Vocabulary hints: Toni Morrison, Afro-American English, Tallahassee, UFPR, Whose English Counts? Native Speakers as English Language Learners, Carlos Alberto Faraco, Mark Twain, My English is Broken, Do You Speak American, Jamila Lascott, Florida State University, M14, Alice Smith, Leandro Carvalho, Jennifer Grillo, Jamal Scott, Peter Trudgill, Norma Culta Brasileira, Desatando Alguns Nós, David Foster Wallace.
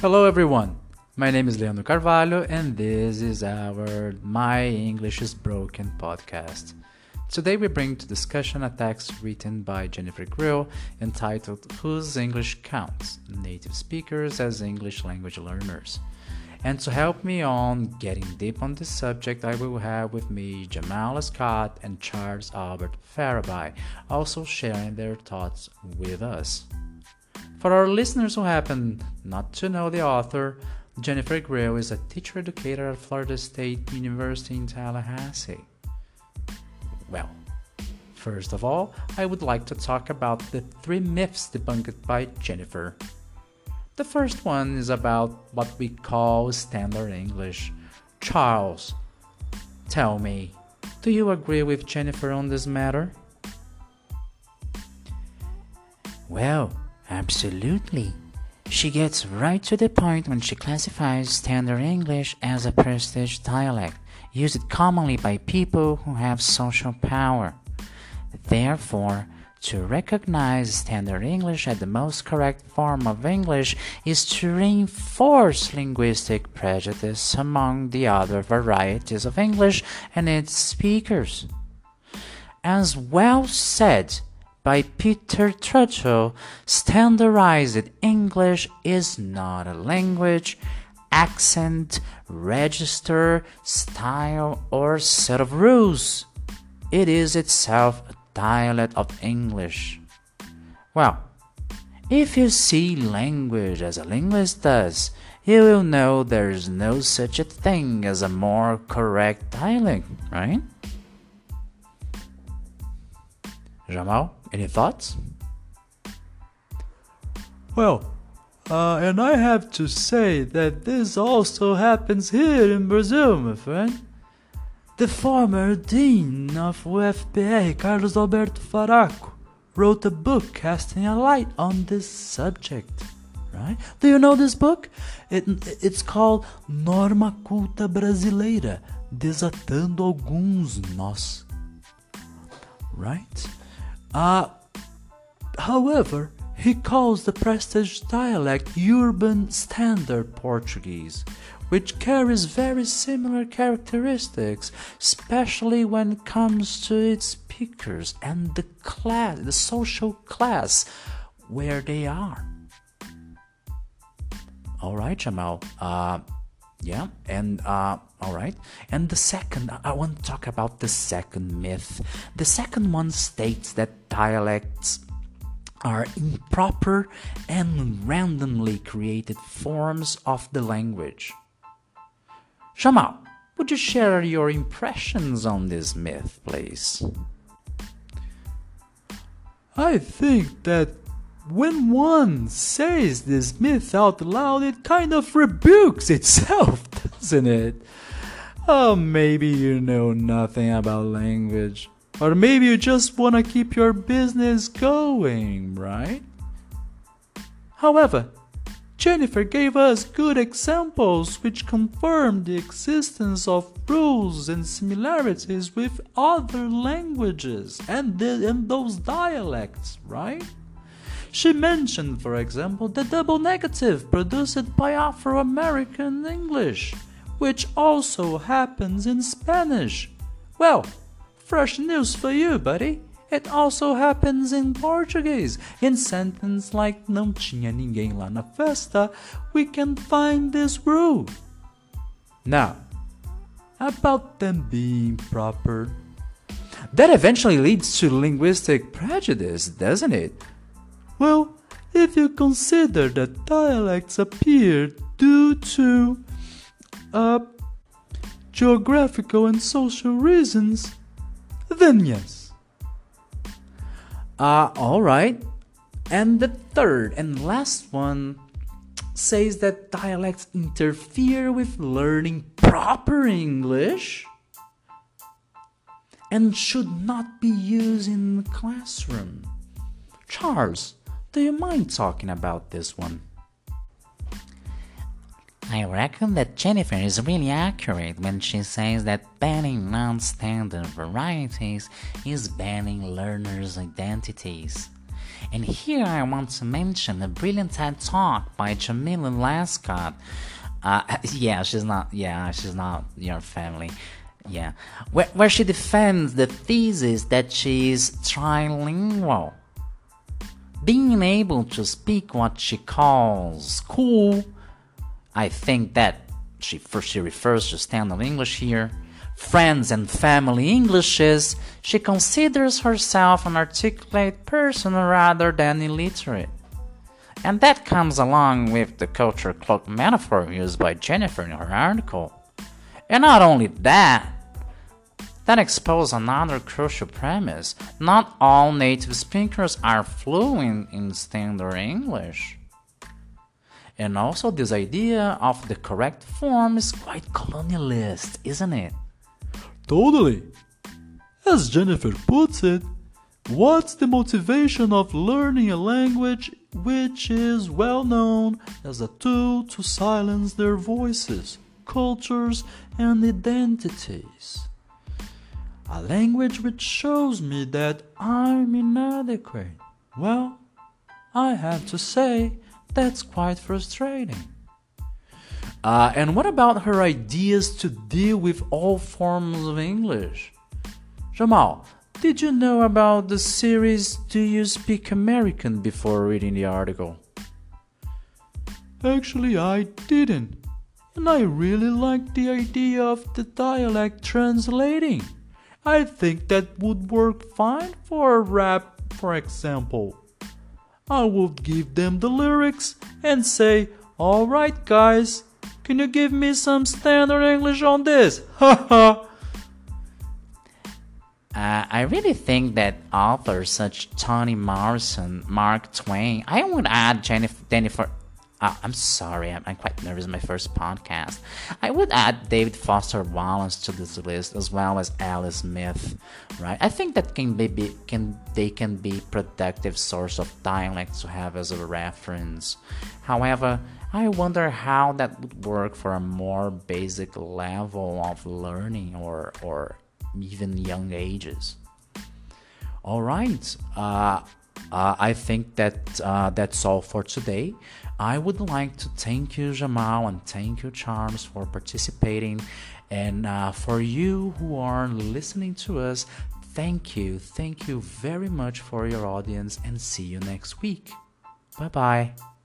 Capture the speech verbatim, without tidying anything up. Hello everyone, my name is Leandro Carvalho and this is our My English is Broken podcast. Today we bring to discussion a text written by Jennifer Grillo entitled Whose English Counts? Native Speakers as English Language Learners. And to help me on getting deep on this subject, I will have with me Jamila Lascott and Carlos Alberto Faraco, also sharing their thoughts with us. For our listeners who happen not to know the author, Jennifer Grillo is a teacher educator at Florida State University in Tallahassee. Well, first of all, I would like to talk about the three myths debunked by Jennifer. The first one is about what we call standard English. Charles, tell me, do you agree with Jennifer on this matter? Well, absolutely. She gets right to the point when she classifies Standard English as a prestige dialect, used commonly by people who have social power. Therefore, to recognize Standard English as the most correct form of English is to reinforce linguistic prejudice among the other varieties of English and its speakers. As well said by Peter Trudgill, standardized English is not a language, accent, register, style, or set of rules. It is itself a dialect of English. Well, if you see language as a linguist does, you will know there is no such a thing as a more correct dialect, right? Jamal, any thoughts? Well, uh, and I have to say that this also happens here in Brazil, my friend. The former dean of U F P R, Carlos Alberto Faraco, wrote a book casting a light on this subject, right? Do you know this book? It, it's called Norma Culta Brasileira, Desatando Alguns Nós, right? Uh, however, he calls the prestige dialect urban standard Portuguese, which carries very similar characteristics, especially when it comes to its speakers and the class, the social class where they are. All right, Jamal. Uh, yeah, and uh, all right. And the second, I want to talk about the second myth. The second one states that dialects are improper and randomly created forms of the language. Jamal, would you share your impressions on this myth, please? I think that when one says this myth out loud, it kind of rebukes itself, doesn't it? Oh, maybe you know nothing about language. Or maybe you just want to keep your business going, right? However, Jennifer gave us good examples which confirm the existence of rules and similarities with other languages and, the, and those dialects, right? She mentioned, for example, the double negative produced by Afro-American English, which also happens in Spanish. Well, fresh news for you, buddy. It also happens in Portuguese. In sentences like não tinha ninguém lá na festa, we can find this rule. Now, about them being proper. That eventually leads to linguistic prejudice, doesn't it? Well, if you consider that dialects appear due to uh, geographical and social reasons, then yes. Uh, alright. And the third and last one says that dialects interfere with learning proper English and should not be used in the classroom. Charles, do you mind talking about this one? I reckon that Jennifer is really accurate when she says that banning non-standard varieties is banning learners' identities. And here I want to mention a brilliant TED Talk by Jamila Lascott. Uh, yeah, she's not, yeah, she's not your family. Yeah. Where, where she defends the thesis that she is trilingual. Being able to speak what she calls cool, I think that she first she refers to standard English here, friends and family Englishes, she considers herself an articulate person rather than illiterate. And that comes along with the culture cloak metaphor used by Jennifer in her article. And not only that, that exposes another crucial premise. Not all native speakers are fluent in standard English. And also this idea of the correct form is quite colonialist, isn't it? Totally. As Jennifer puts it, what's the motivation of learning a language which is well known as a tool to silence their voices, cultures, and identities? A language which shows me that I'm inadequate. Well, I have to say, that's quite frustrating. Uh, and what about her ideas to deal with all forms of English? Jamal, did you know about the series Do You Speak American before reading the article? Actually, I didn't. And I really liked the idea of the dialect translating. I think that would work fine for a rap, for example. I would give them the lyrics and say, alright guys, can you give me some standard English on this? Haha! uh, I really think that authors such Toni Morrison, Mark Twain, I would add Jennifer... Jennifer Uh, I'm sorry, I'm, I'm quite nervous in my first podcast. I would add David Foster Wallace to this list, as well as Alice Smith, right? I think that can be, be can they can be productive source of dialect to have as a reference. However, I wonder how that would work for a more basic level of learning or or even young ages. All right. Uh, Uh, I think that uh, that's all for today. I would like to thank you, Jamal, and thank you, Charms, for participating. And uh, for you who are listening to us, thank you. Thank you very much for your audience, and see you next week. Bye-bye.